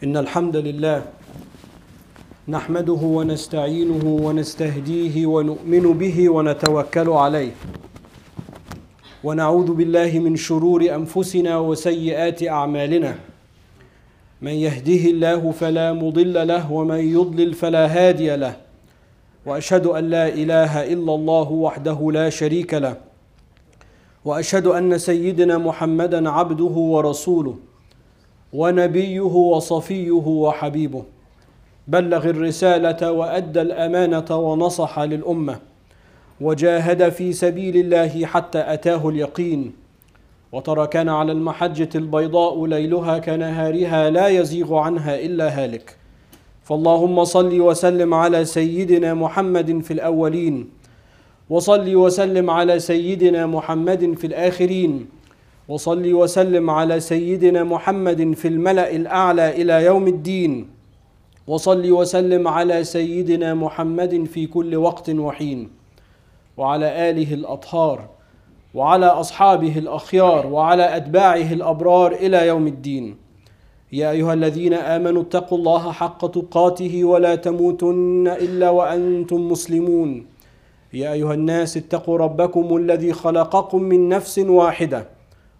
إن الحمد لله نحمده ونستعينه ونستهديه ونؤمن به ونتوكل عليه ونعوذ بالله من شرور أنفسنا وسيئات أعمالنا من يهده الله فلا مضل له ومن يضلل فلا هادي له وأشهد أن لا إله إلا الله وحده لا شريك له وأشهد أن سيدنا محمدا عبده ورسوله ونبيه وصفيه وحبيبه بلغ الرسالة وأدى الأمانة ونصح للأمة وجاهد في سبيل الله حتى أتاه اليقين وتركنا على المحجة البيضاء ليلها كنهارها لا يزيغ عنها إلا هالك فاللهم صل وسلم على سيدنا محمد في الأولين وصل وسلم على سيدنا محمد في الآخرين وصل وسلم على سيدنا محمد في الملأ الأعلى إلى يوم الدين وصل وسلم على سيدنا محمد في كل وقت وحين وعلى آله الأطهار وعلى أصحابه الأخيار وعلى أتباعه الأبرار إلى يوم الدين يا أيها الذين آمنوا اتقوا الله حق تقاته ولا تموتن إلا وأنتم مسلمون يا أيها الناس اتقوا ربكم الذي خلقكم من نفس واحدة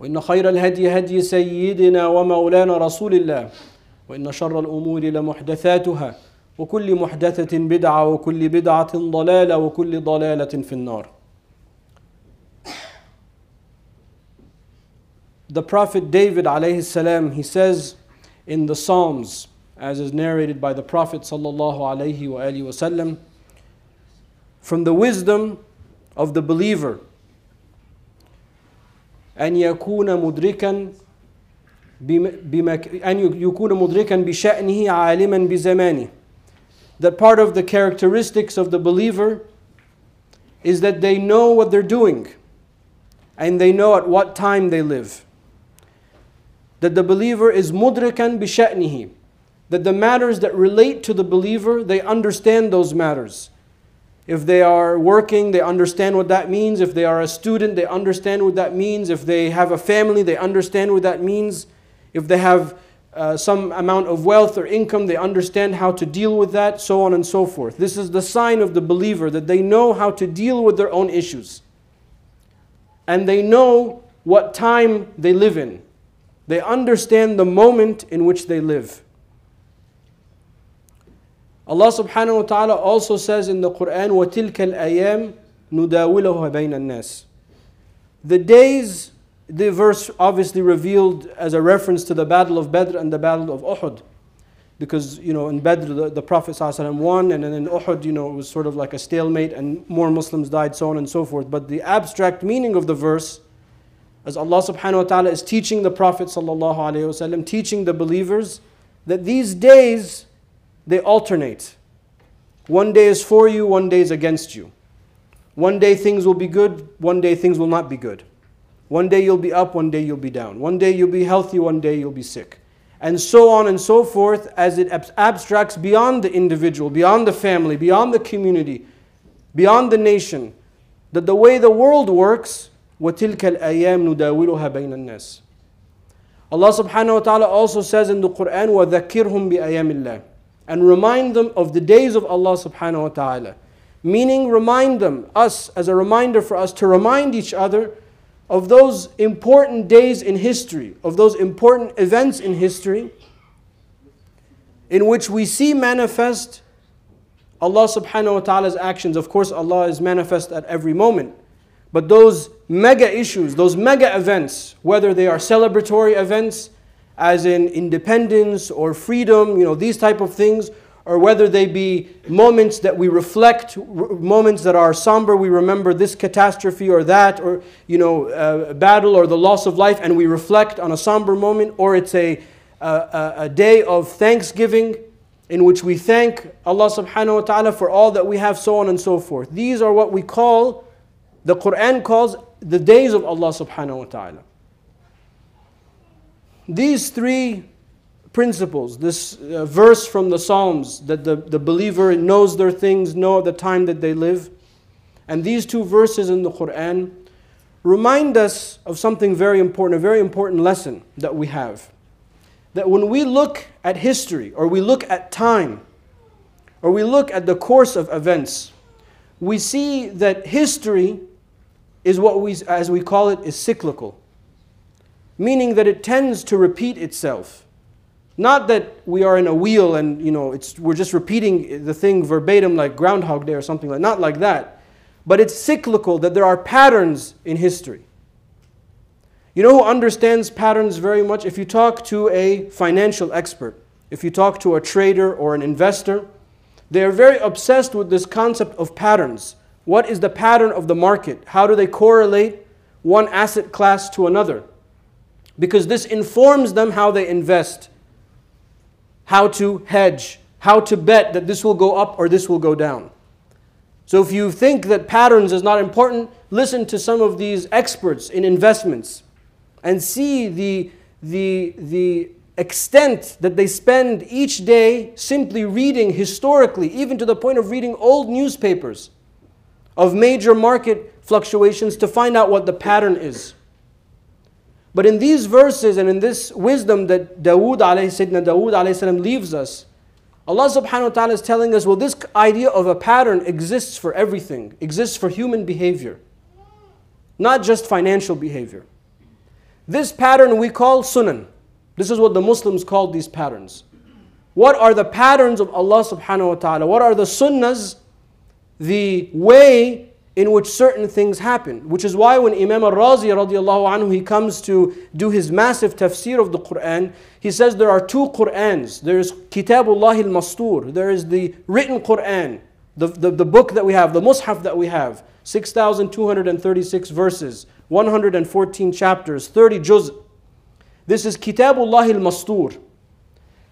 وإن خير الهدي هدي سيدنا ومولانا رسول الله وإن شر الأمور لمحدثاتها وكل محدثة بدعة وكل بدعة ضلالة وكل ضلالة في النار. The Prophet David عليه السلام, he says in the Psalms, as is narrated by the Prophet sallallahu alaihi wasallam, from the wisdom of the believer, أن يكون مدركا بشأنه عالما بزمانه. That part of the characteristics of the believer is that they know what they're doing and they know at what time they live. That the believer is mudrikan bisha'nihi, that the matters that relate to the believer, they understand those matters. If they are working, they understand what that means. If they are a student, they understand what that means. If they have a family, they understand what that means. If they have some amount of wealth or income, they understand how to deal with that, so on and so forth. This is the sign of the believer, that they know how to deal with their own issues. And they know what time they live in. They understand the moment in which they live. Allah subhanahu wa ta'ala also says in the Quran, وَتِلْكَ الْأَيَامُ نُدَاوِلُهَا بَيْنَ النَّاسِ. The days, the verse obviously revealed as a reference to the Battle of Badr and the Battle of Uhud. Because, in Badr, the Prophet ﷺ won, and then in Uhud, it was sort of like a stalemate, and more Muslims died, so on and so forth. But the abstract meaning of the verse, as Allah subhanahu wa ta'ala is teaching the Prophet sallallahu alayhi wa sallam, teaching the believers, that these days, they alternate. One day is for you, one day is against you. One day things will be good, one day things will not be good. One day you'll be up, one day you'll be down. One day you'll be healthy, one day you'll be sick. And so on and so forth, as it abstracts beyond the individual, beyond the family, beyond the community, beyond the nation, that the way the world works, وَتِلْكَ الْأَيَامُ نُدَاوِلُهَا بَيْنَ النَّاسِ. Allah subhanahu wa ta'ala also says in the Quran, وَذَكِّرْهُمْ بِأَيَامِ اللَّهِ. And remind them of the days of Allah subhanahu wa ta'ala. Meaning remind them, us, as a reminder for us to remind each other of those important days in history, of those important events in history, in which we see manifest Allah subhanahu wa ta'ala's actions. Of course, Allah is manifest at every moment. But those mega issues, those mega events, whether they are celebratory events, as in independence or freedom, these type of things, or whether they be moments that we reflect, moments that are somber, we remember this catastrophe or that, or a battle or the loss of life, and we reflect on a somber moment, or it's a day of thanksgiving, in which we thank Allah subhanahu wa ta'ala for all that we have, so on and so forth. These are what we call, the Quran calls, the days of Allah subhanahu wa ta'ala. These three principles, this verse from the Psalms, that the believer knows their things, know the time that they live, and these two verses in the Quran remind us of something very important, a very important lesson that we have. That when we look at history, or we look at time, or we look at the course of events, we see that history is what we, as we call it, is cyclical. Meaning that it tends to repeat itself. Not that we are in a wheel and, you know, we're just repeating the thing verbatim like Groundhog Day or something like that. Not like that. But it's cyclical, that there are patterns in history. You know who understands patterns very much? If you talk to a financial expert, if you talk to a trader or an investor, they are very obsessed with this concept of patterns. What is the pattern of the market? How do they correlate one asset class to another? Because this informs them how they invest, how to hedge, how to bet that this will go up or this will go down. So if you think that patterns is not important, listen to some of these experts in investments, and see the extent that they spend each day simply reading historically, even to the point of reading old newspapers of major market fluctuations to find out what the pattern is. But in these verses and in this wisdom that Sayyidina Dawood leaves us, Allah subhanahu wa ta'ala is telling us, well, this idea of a pattern exists for everything, exists for human behavior, not just financial behavior. This pattern we call sunan. This is what the Muslims call these patterns. What are the patterns of Allah subhanahu wa ta'ala? What are the sunnahs, the way in which certain things happen? Which is why when Imam al-Razi radiallahu anhu, he comes to do his massive tafsir of the Quran, he says there are two Qur'ans. There is Kitabullah al-Mastur. There is the written Quran, the book that we have, the mushaf that we have. 6,236 verses, 114 chapters, 30 juz. This is Kitabullah al-Mastur.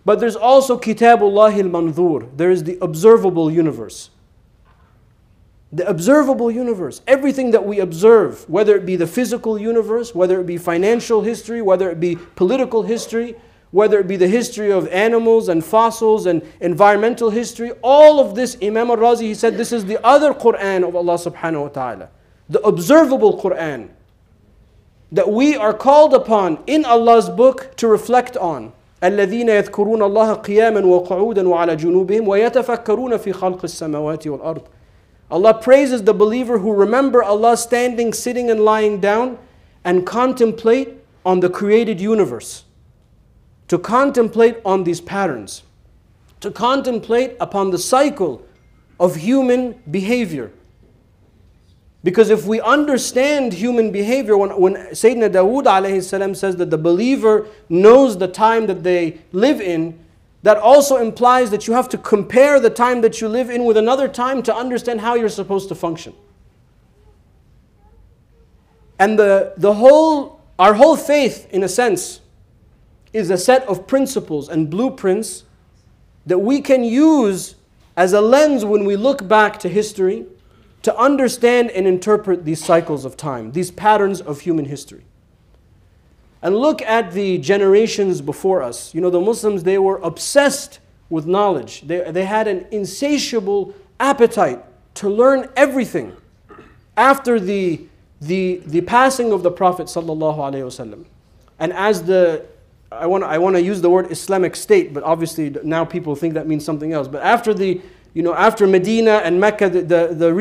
But there's also Kitabullah al-Manzur. There is the observable universe. The observable universe, everything that we observe, whether it be the physical universe, whether it be financial history, whether it be political history, whether it be the history of animals and fossils and environmental history, all of this, Imam al-Razi, he said, this is the other Qur'an of Allah subhanahu wa ta'ala. The observable Qur'an that we are called upon in Allah's book to reflect on. الَّذِينَ يَذْكُرُونَ اللَّهَ قِيَامًا وَقُعُودًا وَعَلَى جُنُوبِهِمْ وَيَتَفَكَّرُونَ فِي خَلْقِ السَّمَوَاتِ وَالْأَرْضِ. Allah praises the believer who remember Allah standing, sitting and lying down, and contemplate on the created universe. To contemplate on these patterns. To contemplate upon the cycle of human behavior. Because if we understand human behavior, when Sayyidina Dawood alayhi salam says that the believer knows the time that they live in, that also implies that you have to compare the time that you live in with another time to understand how you're supposed to function. And our whole faith, in a sense, is a set of principles and blueprints that we can use as a lens when we look back to history to understand and interpret these cycles of time, these patterns of human history. And look at the generations before us. You know, the Muslims, they were obsessed with knowledge. They had an insatiable appetite to learn everything after the passing of the Prophet sallallahu alaihi wasallam. And as the, I want to use the word Islamic State, but obviously now people think that means something else. But after the, you know, after Medina and Mecca, the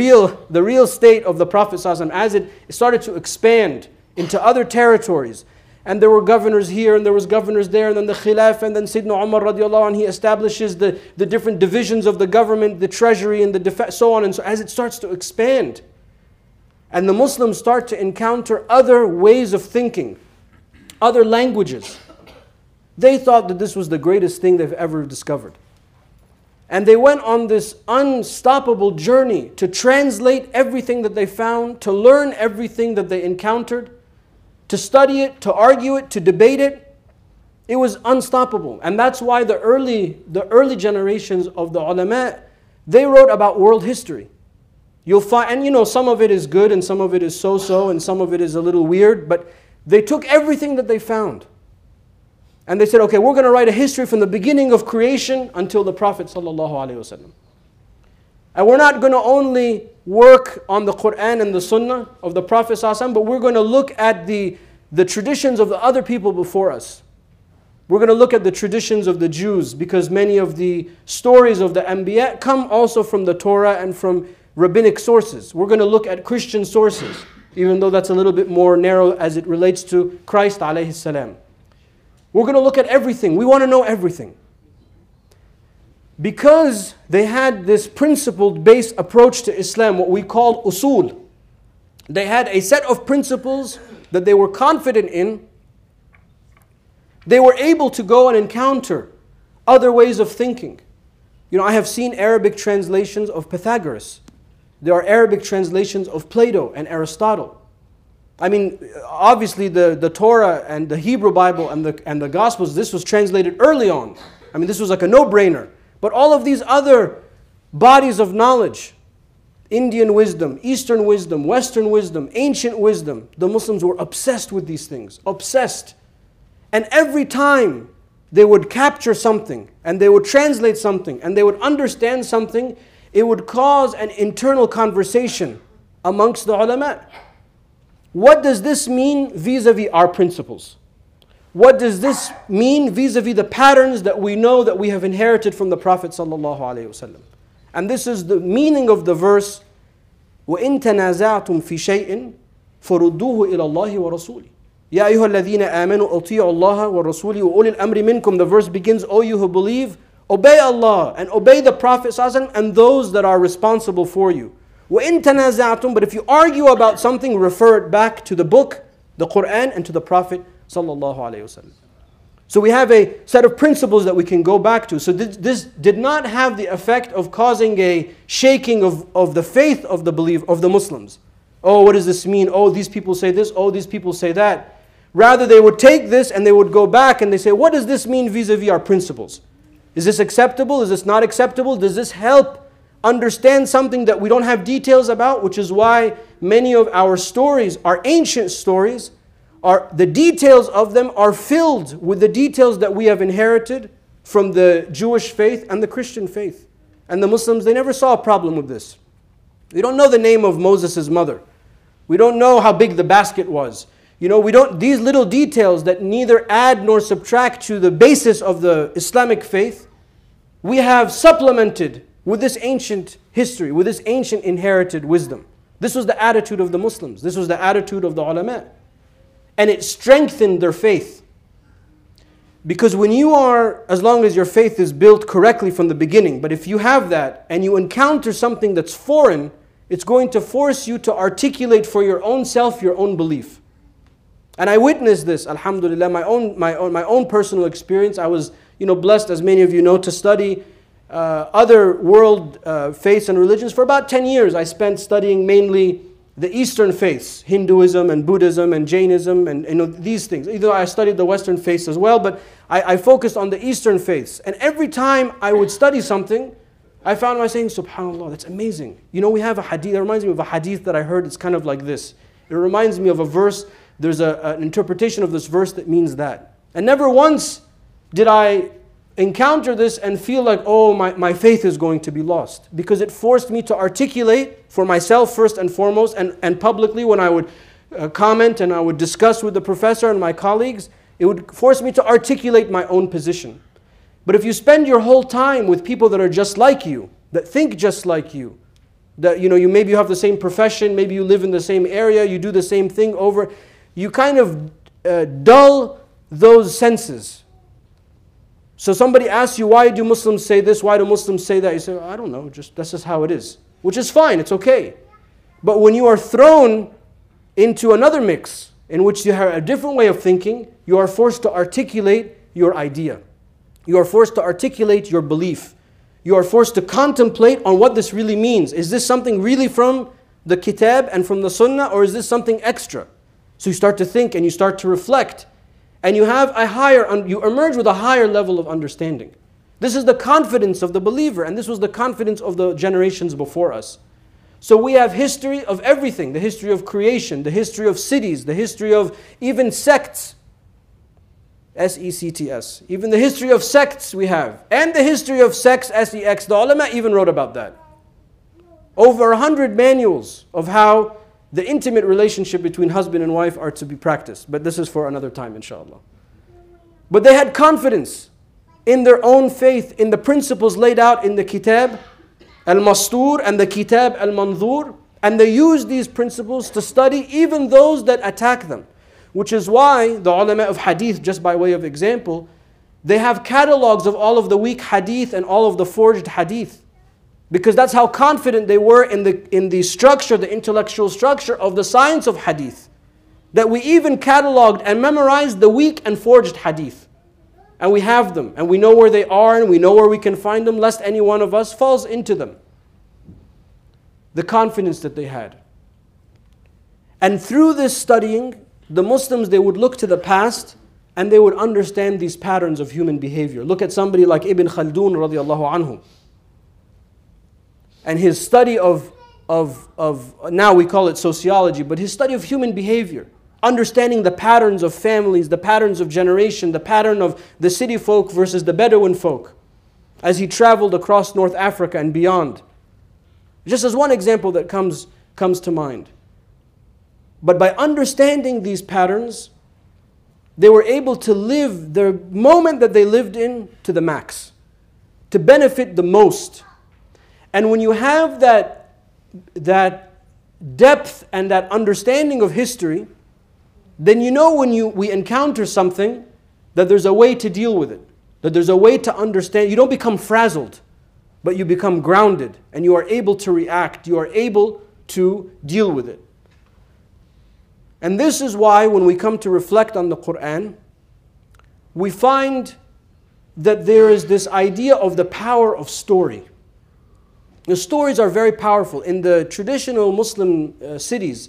real state of the Prophet sallallahu alaihi wasallam, as it started to expand into other territories. And there were governors here, and there was governors there, and then the Khilaf, and then Sayyidina Umar radiallahu anh, he establishes the different divisions of the government, the treasury, and the defense, so on and so on, as it starts to expand. And the Muslims start to encounter other ways of thinking, other languages. They thought that this was the greatest thing they've ever discovered. And they went on this unstoppable journey to translate everything that they found, to learn everything that they encountered, to study it, to argue it, to debate it, It was unstoppable. And that's why the early generations of the ulama, they wrote about world history. You'll find, and you know, some of it is good and some of it is so-so and some of it is a little weird, but they took everything that they found. And they said, okay, we're going to write a history from the beginning of creation until the Prophet ﷺ. And we're not going to only work on the Quran and the Sunnah of the Prophet ﷺ, but we're going to look at the traditions of the other people before us. We're going to look at the traditions of the Jews, because many of the stories of the Anbiya come also from the Torah and from rabbinic sources. We're going to look at Christian sources, even though that's a little bit more narrow as it relates to Christ alayhi salam. We're going to look at everything. We want to know everything. Because they had this principled-based approach to Islam, what we call usul. They had a set of principles that they were confident in. They were able to go and encounter other ways of thinking. You know, I have seen Arabic translations of Pythagoras. There are Arabic translations of Plato and Aristotle. I mean, obviously the Torah and the Hebrew Bible and the Gospels, this was translated early on. I mean, this was like a no-brainer. But all of these other bodies of knowledge, Indian wisdom, Eastern wisdom, Western wisdom, ancient wisdom, the Muslims were obsessed with these things, obsessed. And every time they would capture something, and they would translate something, and they would understand something, it would cause an internal conversation amongst the ulama. What does this mean vis-a-vis our principles? What does this mean vis-a-vis the patterns that we know that we have inherited from the Prophet ﷺ? And this is the meaning of the verse, وَإِن تَنَازَعْتُمْ فِي شَيْءٍ فَرُدُّوهُ إِلَى اللَّهِ وَرَسُولِهِ يَا أَيُّهَا الَّذِينَ آمَنُوا أَطِيعُوا اللَّهَ وَالرَّسُولَ وَأُولِي الْأَمْرِ مِنْكُمْ. The verse begins, O you who believe, obey Allah and obey the Prophet ﷺ and those that are responsible for you. وَإِن تَنَازَعْتُمْ. But if you argue about something, refer it back to the book, the Quran, and to the Prophet ﷺ. So we have a set of principles that we can go back to. So this did not have the effect of causing a shaking of the faith of the belief of the Muslims. Oh, what does this mean? Oh, these people say this. Oh, these people say that. Rather, they would take this and they would go back and they say, what does this mean vis-a-vis our principles? Is this acceptable? Is this not acceptable? Does this help understand something that we don't have details about? Which is why many of our stories, our ancient stories, the details of them are filled with the details that we have inherited from the Jewish faith and the Christian faith. And the Muslims, they never saw a problem with this. We don't know the name of Moses' mother. We don't know how big the basket was. You know, these little details that neither add nor subtract to the basis of the Islamic faith, we have supplemented with this ancient history, with this ancient inherited wisdom. This was the attitude of the Muslims. This was the attitude of the ulama. And it strengthened their faith. Because when you are, as long as your faith is built correctly from the beginning, but if you have that and you encounter something that's foreign, it's going to force you to articulate for your own self, your own belief. And I witnessed this, alhamdulillah, my own personal experience. I was, you know, blessed, as many of you know, to study other world faiths and religions. For about 10 years, I spent studying mainly the Eastern faiths, Hinduism and Buddhism and Jainism and, you know, these things. Even though I studied the Western faiths as well, but I focused on the Eastern faiths. And every time I would study something, I found myself saying, subhanAllah, that's amazing. You know, we have a hadith. It reminds me of a hadith that I heard. It's kind of like this. It reminds me of a verse. There's an interpretation of this verse that means that. And never once did I encounter this and feel like, oh, my faith is going to be lost. Because it forced me to articulate for myself first and foremost, and publicly when I would comment and I would discuss with the professor and my colleagues, it would force me to articulate my own position. But if you spend your whole time with people that are just like you, that think just like you, that, you know, maybe you have the same profession, maybe you live in the same area, you do the same thing over, you kind of dull those senses. So somebody asks you, why do Muslims say this? Why do Muslims say that? You say, I don't know, that's just how it is. Which is fine, it's okay. But when you are thrown into another mix in which you have a different way of thinking, you are forced to articulate your idea. You are forced to articulate your belief. You are forced to contemplate on what this really means. Is this something really from the Kitab and from the Sunnah, or is this something extra? So you start to think and you start to reflect. and you have a higher, you emerge with a higher level of understanding. This is the confidence of the believer, and this was the confidence of the generations before us. So we have history of everything, the history of creation, the history of cities, the history of even sects, S-E-C-T-S, even the history of sects we have, and the history of sex, S-E-X, the ulama even wrote about that. Over 100 manuals of how the intimate relationship between husband and wife are to be practiced. But this is for another time, inshallah. But they had confidence in their own faith, in the principles laid out in the Kitab al-Mastur and the Kitab al-Manzur. And they used these principles to study even those that attack them. Which is why the ulama of hadith, just by way of example, they have catalogs of all of the weak hadith and all of the forged hadith. Because that's how confident they were in the structure, the intellectual structure of the science of hadith. That we even catalogued and memorized the weak and forged hadith. And we have them, and we know where they are, and we know where we can find them, lest any one of us falls into them. The confidence that they had. And through this studying, the Muslims, they would look to the past, and they would understand these patterns of human behavior. Look at somebody like Ibn Khaldun radiallahu anhu. And his study of now we call it sociology, but his study of human behavior, understanding the patterns of families, the patterns of generation, the pattern of the city folk versus the Bedouin folk, as he traveled across North Africa and beyond. Just as one example that comes to mind. But by understanding these patterns, they were able to live the moment that they lived in to the max, to benefit the most. And when you have that depth and that understanding of history, then you know when we encounter something, that there's a way to deal with it, that there's a way to understand. You don't become frazzled, but you become grounded, and you are able to react, you are able to deal with it. And this is why when we come to reflect on the Quran, we find that there is this idea of the power of story. The stories are very powerful. In the traditional Muslim cities,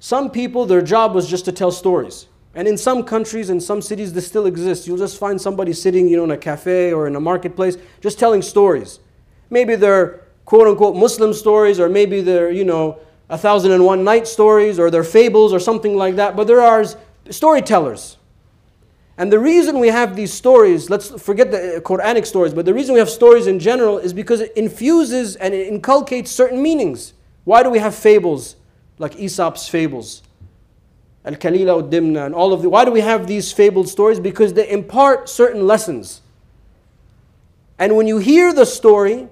some people, their job was just to tell stories. And in some countries, in some cities, this still exists. You'll just find somebody sitting, in a cafe or in a marketplace, just telling stories. Maybe they're quote-unquote Muslim stories, or maybe they're, 1001 night stories, or they're fables or something like that. But there are storytellers. And the reason we have these stories, let's forget the Quranic stories, but the reason we have stories in general is because it infuses and it inculcates certain meanings. Why do we have fables like Aesop's fables, Al-Kalila Ud-Dimna, and all of the? Why do we have these fabled stories? Because they impart certain lessons. And when you hear the story,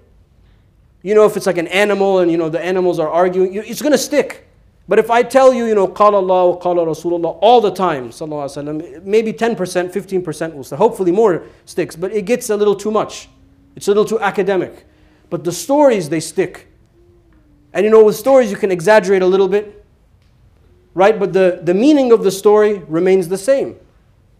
if it's like an animal and the animals are arguing, it's going to stick. But if I tell you, قال الله وقال رسول الله all the time, وسلم, maybe 10%, 15% will stay. Hopefully more sticks, but it gets a little too much. It's a little too academic. But the stories, they stick. And with stories you can exaggerate a little bit, right? But the meaning of the story remains the same.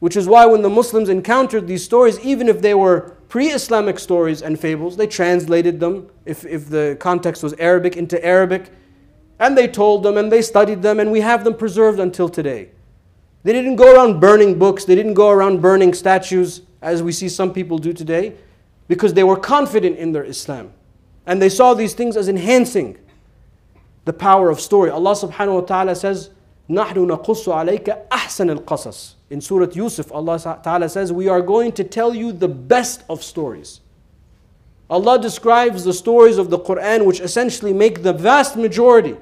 Which is why when the Muslims encountered these stories, even if they were pre-Islamic stories and fables, they translated them, if the context was Arabic, into Arabic. And they told them, and they studied them, and we have them preserved until today. They didn't go around burning books, they didn't go around burning statues, as we see some people do today, because they were confident in their Islam. And they saw these things as enhancing the power of story. Allah subhanahu wa ta'ala says, نَحْنُ نَقُصُّ عَلَيْكَ أَحْسَنَ الْقَصَصِ. In Surah Yusuf, Allah ta'ala says, we are going to tell you the best of stories. Allah describes the stories of the Qur'an, which essentially make the vast majority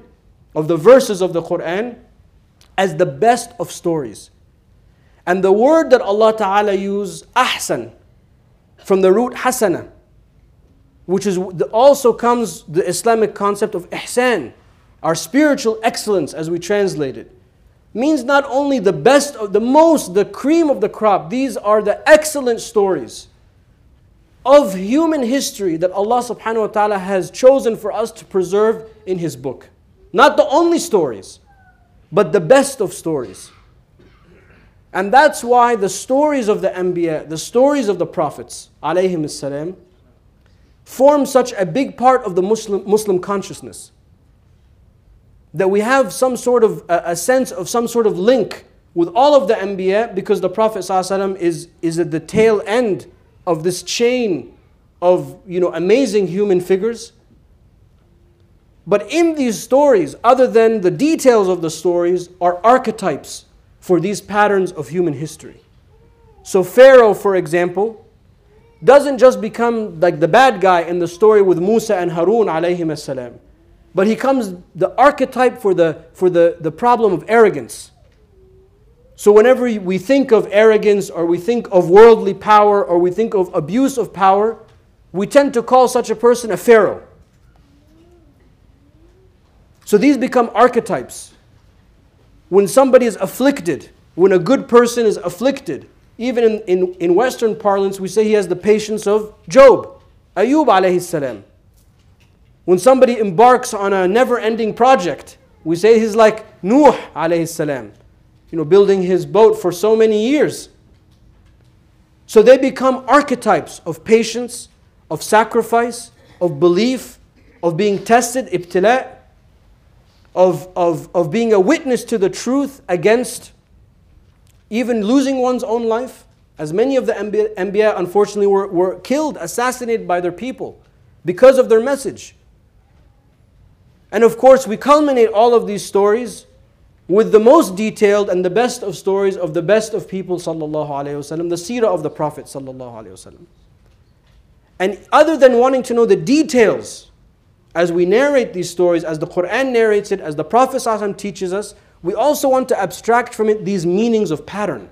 of the verses of the Qur'an as the best of stories. And the word that Allah Ta'ala used, ahsan, from the root hasana, which is also comes the Islamic concept of ihsan, our spiritual excellence as we translate it, means not only the best of the most, the cream of the crop. These are the excellent stories of human history that Allah subhanahu wa ta'ala has chosen for us to preserve in His book. Not the only stories, but the best of stories. And that's why the stories of the Anbiya, the stories of the Prophets, alayhim as-salam, form such a big part of the Muslim consciousness. That we have some sort of a sense of some sort of link with all of the Anbiya, because the Prophet ﷺ is at the tail end of this chain of, you know, amazing human figures. But in these stories, other than the details of the stories, are archetypes for these patterns of human history. So Pharaoh, for example, doesn't just become like the bad guy in the story with Musa and Harun alayhim as-salam, but he comes the archetype for the problem of arrogance. So whenever we think of arrogance, or we think of worldly power, or we think of abuse of power, we tend to call such a person a pharaoh. So these become archetypes. When somebody is afflicted, when a good person is afflicted, even in Western parlance, we say he has the patience of Job, Ayyub alayhi salam. When somebody embarks on a never-ending project, we say he's like Nuh alayhi salam, you know, building his boat for so many years. So they become archetypes of patience, of sacrifice, of belief, of being tested, ibtila, of being a witness to the truth against even losing one's own life. As many of the Anbiya, unfortunately, were killed, assassinated by their people because of their message. And of course, we culminate all of these stories with the most detailed and the best of stories of the best of people, sallallahu alayhi wasallam, the seerah of the Prophet, sallallahu alayhi wasallam. And other than wanting to know the details, as we narrate these stories, as the Quran narrates it, as the Prophet sallallahu alayhi wasallam teaches us, we also want to abstract from it these meanings of pattern.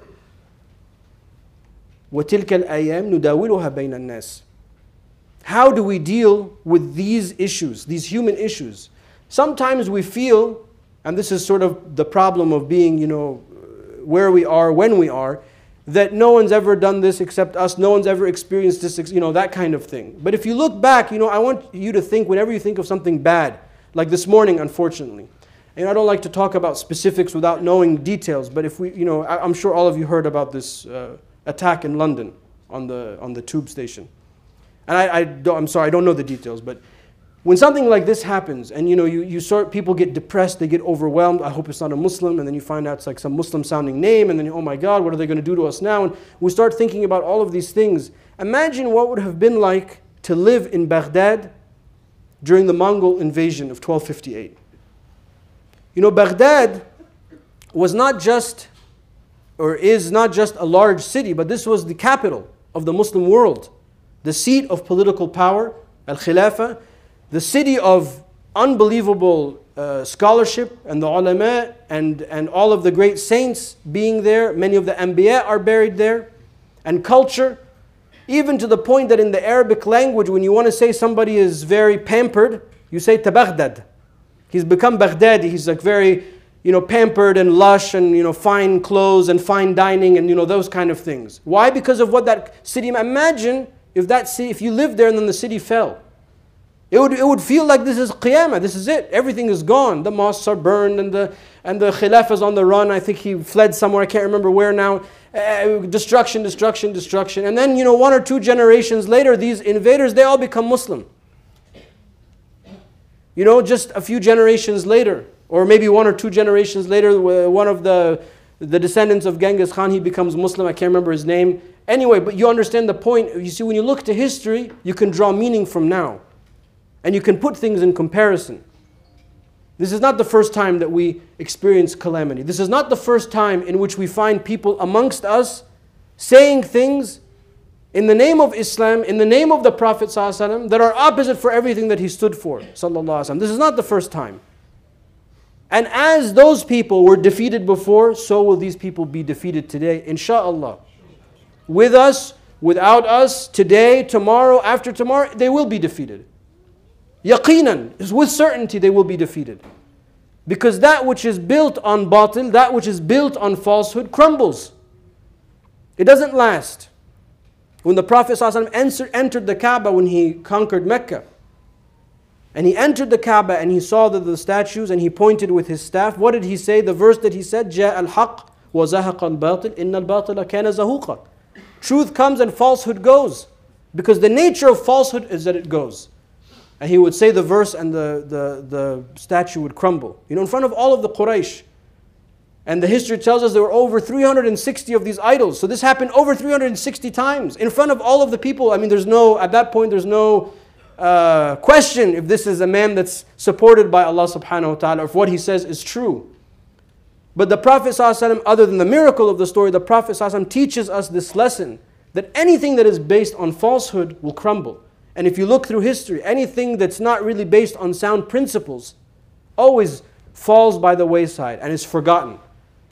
وَتِلْكَ الْأَيَامِ نُدَاوِلُهَا بَيْنَ النَّاسِ. How do we deal with these issues, these human issues? Sometimes we feel, and this is sort of the problem of being, you know, where we are, when we are, that no one's ever done this except us, no one's ever experienced this, you know, that kind of thing. But if you look back, you know, I want you to think, whenever you think of something bad, like this morning, unfortunately, and I don't like to talk about specifics without knowing details, but if we, you know, I'm sure all of you heard about this attack in London on the tube station. And I'm sorry, I don't know the details, but when something like this happens, and you know, you sort, people get depressed, they get overwhelmed, I hope it's not a Muslim, and then you find out it's like some Muslim-sounding name, and then, oh my God, what are they going to do to us now? And we start thinking about all of these things. Imagine what would have been like to live in Baghdad during the Mongol invasion of 1258. You know, Baghdad was not just, or is not just a large city, but this was the capital of the Muslim world, the seat of political power, al-Khilafah, the city of unbelievable scholarship and the ulama and all of the great saints being there. Many of the Anbiya are buried there, and culture, even to the point that in the Arabic language, when you want to say somebody is very pampered, you say tabaghdad. He's become Baghdadi. He's like very, you know, pampered and lush, and you know, fine clothes and fine dining, and you know, those kind of things. Why? Because of what that city. Imagine if that city, if you lived there and then the city fell. It would feel like this is Qiyamah, this is it, everything is gone. The mosques are burned, and the Khilafah is on the run. I think he fled somewhere, I can't remember where now. Destruction, destruction, destruction. And then, you know, one or two generations later, these invaders, they all become Muslim. You know, just a few generations later, or maybe one or two generations later, one of the descendants of Genghis Khan, he becomes Muslim, I can't remember his name. Anyway, but you understand the point. You see, when you look to history, you can draw meaning from now. And you can put things in comparison. This is not the first time that we experience calamity. This is not the first time in which we find people amongst us saying things in the name of Islam, in the name of the Prophet ﷺ, that are opposite for everything that he stood for, ﷺ. This is not the first time. And as those people were defeated before, so will these people be defeated today, inshaAllah. With us, without us, today, tomorrow, after tomorrow, they will be defeated. Yaqeenan, with certainty they will be defeated. Because that which is built on batil, that which is built on falsehood, crumbles. It doesn't last. When the Prophet ﷺ entered the Kaaba when he conquered Mecca, and he entered the Kaaba and he saw the statues and he pointed with his staff, what did he say? The verse that he said, "Ja al-haq wa zahaqa al-batil, inna al-batila kana zahuqa." Truth comes and falsehood goes. Because the nature of falsehood is that it goes. And he would say the verse and the statue would crumble. You know, in front of all of the Quraysh. And the history tells us there were over 360 of these idols. So this happened over 360 times in front of all of the people. I mean, at that point, there's no question if this is a man that's supported by Allah subhanahu wa ta'ala, or if what he says is true. But the Prophet ﷺ, other than the miracle of the story, the Prophet ﷺ teaches us this lesson, that anything that is based on falsehood will crumble. And if you look through history, anything that's not really based on sound principles always falls by the wayside and is forgotten.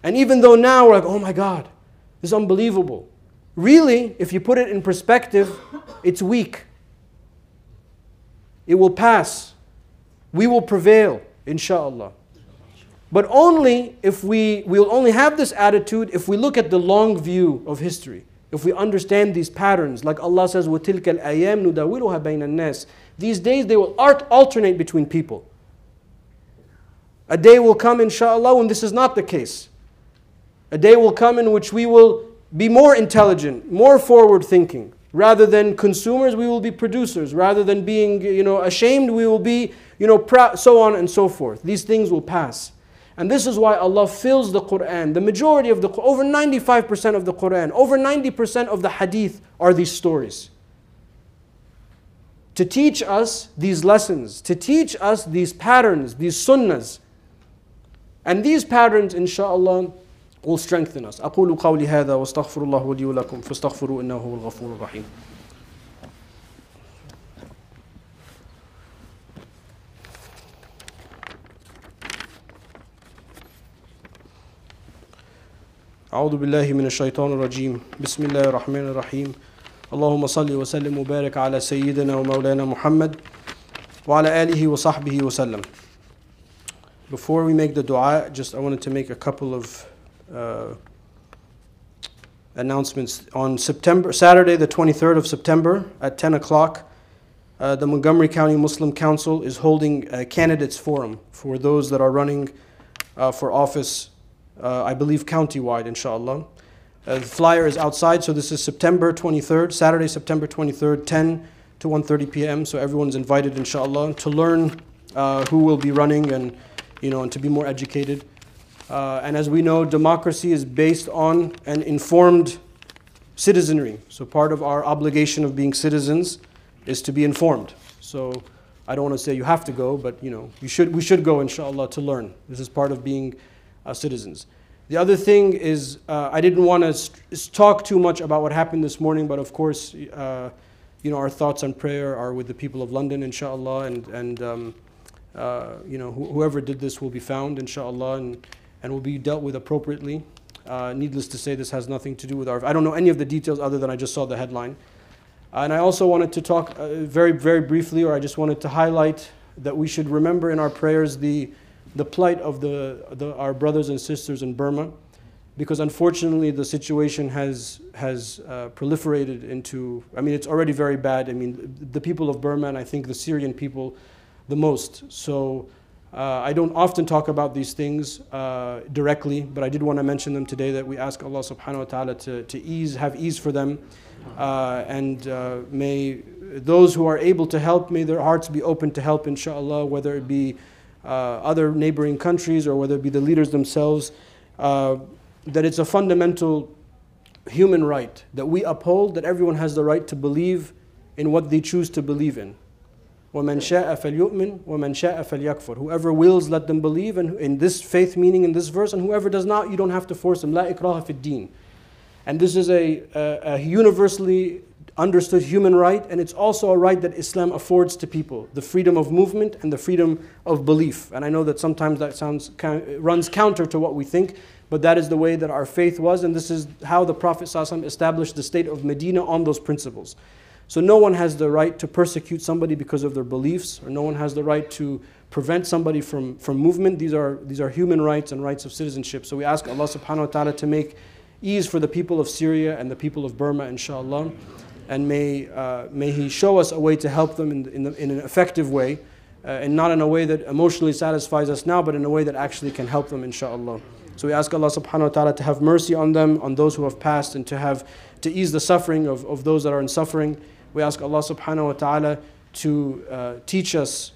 And even though now we're like, oh my God, this is unbelievable. Really, if you put it in perspective, it's weak. It will pass. We will prevail, inshallah. But only if we'll only have this attitude if we look at the long view of history. If we understand these patterns, like Allah says, وَتِلْكَ الْأَيَامُ نُدَاوِلُهَا بَيْنَ النَّاسِ. These days they will alternate between people. A day will come, inshallah, when this is not the case. A day will come in which we will be more intelligent, more forward-thinking. Rather than consumers, we will be producers. Rather than being, ashamed, we will be, proud, so on and so forth. These things will pass. And this is why Allah fills the Qur'an. The majority of the Qur'an, over 95% of the Qur'an, over 90% of the hadith are these stories. To teach us these lessons, to teach us these patterns, these sunnahs. And these patterns, inshallah, will strengthen us. أقول قولي هذا واستغفر الله لي ولكم فاستغفروا إنه هو الغفور الرحيم. أعوذ بالله من الشيطان الرجيم بسم الله الرحمن الرحيم اللهم صل وسلم وبارك على سيدنا ومولانا محمد وعلى آله وصحبه وسلم. Before we make the dua, I wanted to make a couple of announcements. On Saturday the 23rd of September at 10 o'clock, the Montgomery County Muslim Council is holding a candidates forum for those that are running for office. I believe county-wide, inshallah. The flyer is outside, so this is September 23rd, Saturday, September 23rd, 10 to 1:30 p.m. So everyone's invited, inshallah, to learn who will be running and, and to be more educated. And as we know, democracy is based on an informed citizenry. So part of our obligation of being citizens is to be informed. So I don't want to say you have to go, but, we should go, inshallah, to learn. This is part of being citizens. The other thing is, I didn't want to talk too much about what happened this morning, but of course, our thoughts and prayer are with the people of London, inshallah, and whoever did this will be found, inshallah, and will be dealt with appropriately. Needless to say, this has nothing to do with I don't know any of the details other than I just saw the headline. And I also wanted to talk very, very briefly, or I just wanted to highlight that we should remember in our prayers the plight of our brothers and sisters in Burma, because unfortunately the situation has proliferated into, it's already very bad. The people of Burma, and I think the Syrian people the most. So I don't often talk about these things directly, but I did want to mention them today, that we ask Allah subhanahu wa ta'ala to have ease for them. And may those who are able to help, may their hearts be open to help, inshallah, whether it be other neighboring countries, or whether it be the leaders themselves, that it's a fundamental human right that we uphold, that everyone has the right to believe in what they choose to believe in. وَمَنْ شَاءَ فَلْيُؤْمِنْ وَمَنْ شَاءَ فَلْيَكْفُرْ. Whoever wills, let them believe, and in this faith meaning in this verse, and whoever does not, you don't have to force them. لَا إِكْرَاهَ فِي الدِّينِ. And this is a universally understood human right, and it's also a right that Islam affords to people, the freedom of movement and the freedom of belief. And I know that sometimes that runs counter to what we think, but that is the way that our faith was, and this is how the Prophet ﷺ established the state of Medina on those principles. So no one has the right to persecute somebody because of their beliefs, or no one has the right to prevent somebody from movement. These are human rights and rights of citizenship. So we ask Allah subhanahu wa ta'ala to make ease for the people of Syria and the people of Burma, inshallah. And may He show us a way to help them in an effective way, and not in a way that emotionally satisfies us now, but in a way that actually can help them, inshallah. So we ask Allah subhanahu wa ta'ala to have mercy on them, on those who have passed, and to ease the suffering of those that are in suffering. We ask Allah subhanahu wa ta'ala to teach us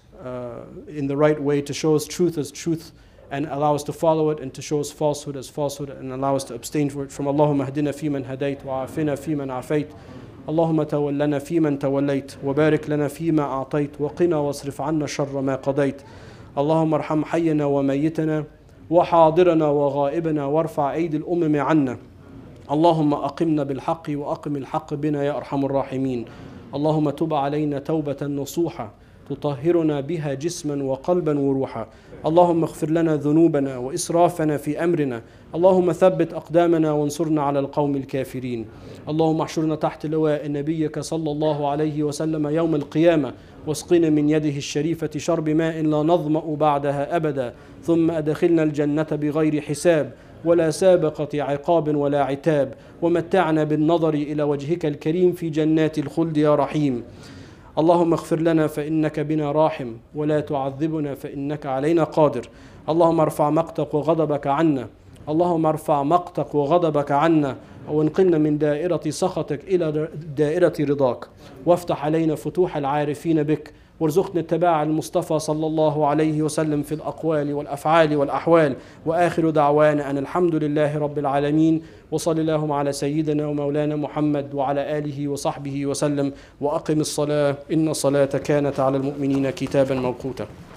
in the right way, to show us truth as truth, and allow us to follow it and to show us falsehood as falsehood and allow us to abstain from it. From Allahumma hadina fi man hadayt wa afina fi man afayt. Allahumma tawallana fi man tawallayt wa barik lana fi ma a'tayt wa qina wasrif anna sharra ma qadayt. Allahumma arham hayyana wa mayyitana wa hadirana wa ghaibana warfa' aidi al-ummi 'anna. Allahumma aqimna bil haqqi wa aqim al haqq bina ya arhamur rahimin. Allahumma tub alayna tawbatan nasuha تطهرنا بها جسما وقلبا وروحا. اللهم اغفر لنا ذنوبنا وإسرافنا في أمرنا. اللهم ثبت أقدامنا وانصرنا على القوم الكافرين. اللهم احشرنا تحت لواء نبيك صلى الله عليه وسلم يوم القيامة واسقنا من يده الشريفة شرب ماء لا نظمأ بعدها أبدا، ثم أدخلنا الجنة بغير حساب ولا سابقة عقاب ولا عتاب، ومتعنا بالنظر إلى وجهك الكريم في جنات الخلد يا رحيم. اللهم اغفر لنا فإنك بنا راحم، ولا تعذبنا فإنك علينا قادر. اللهم ارفع مقتك وغضبك عنا، اللهم ارفع مقتك وغضبك عنا، وانقلنا من دائرة سخطك إلى دائرة رضاك، وافتح علينا فتوح العارفين بك، وارزقنا اتباع المصطفى صلى الله عليه وسلم في الأقوال والأفعال والأحوال. وآخر دعوانا أن الحمد لله رب العالمين، وصل اللهم على سيدنا ومولانا محمد وعلى آله وصحبه وسلم، وأقم الصلاة إن الصلاة كانت على المؤمنين كتابا موقوتا.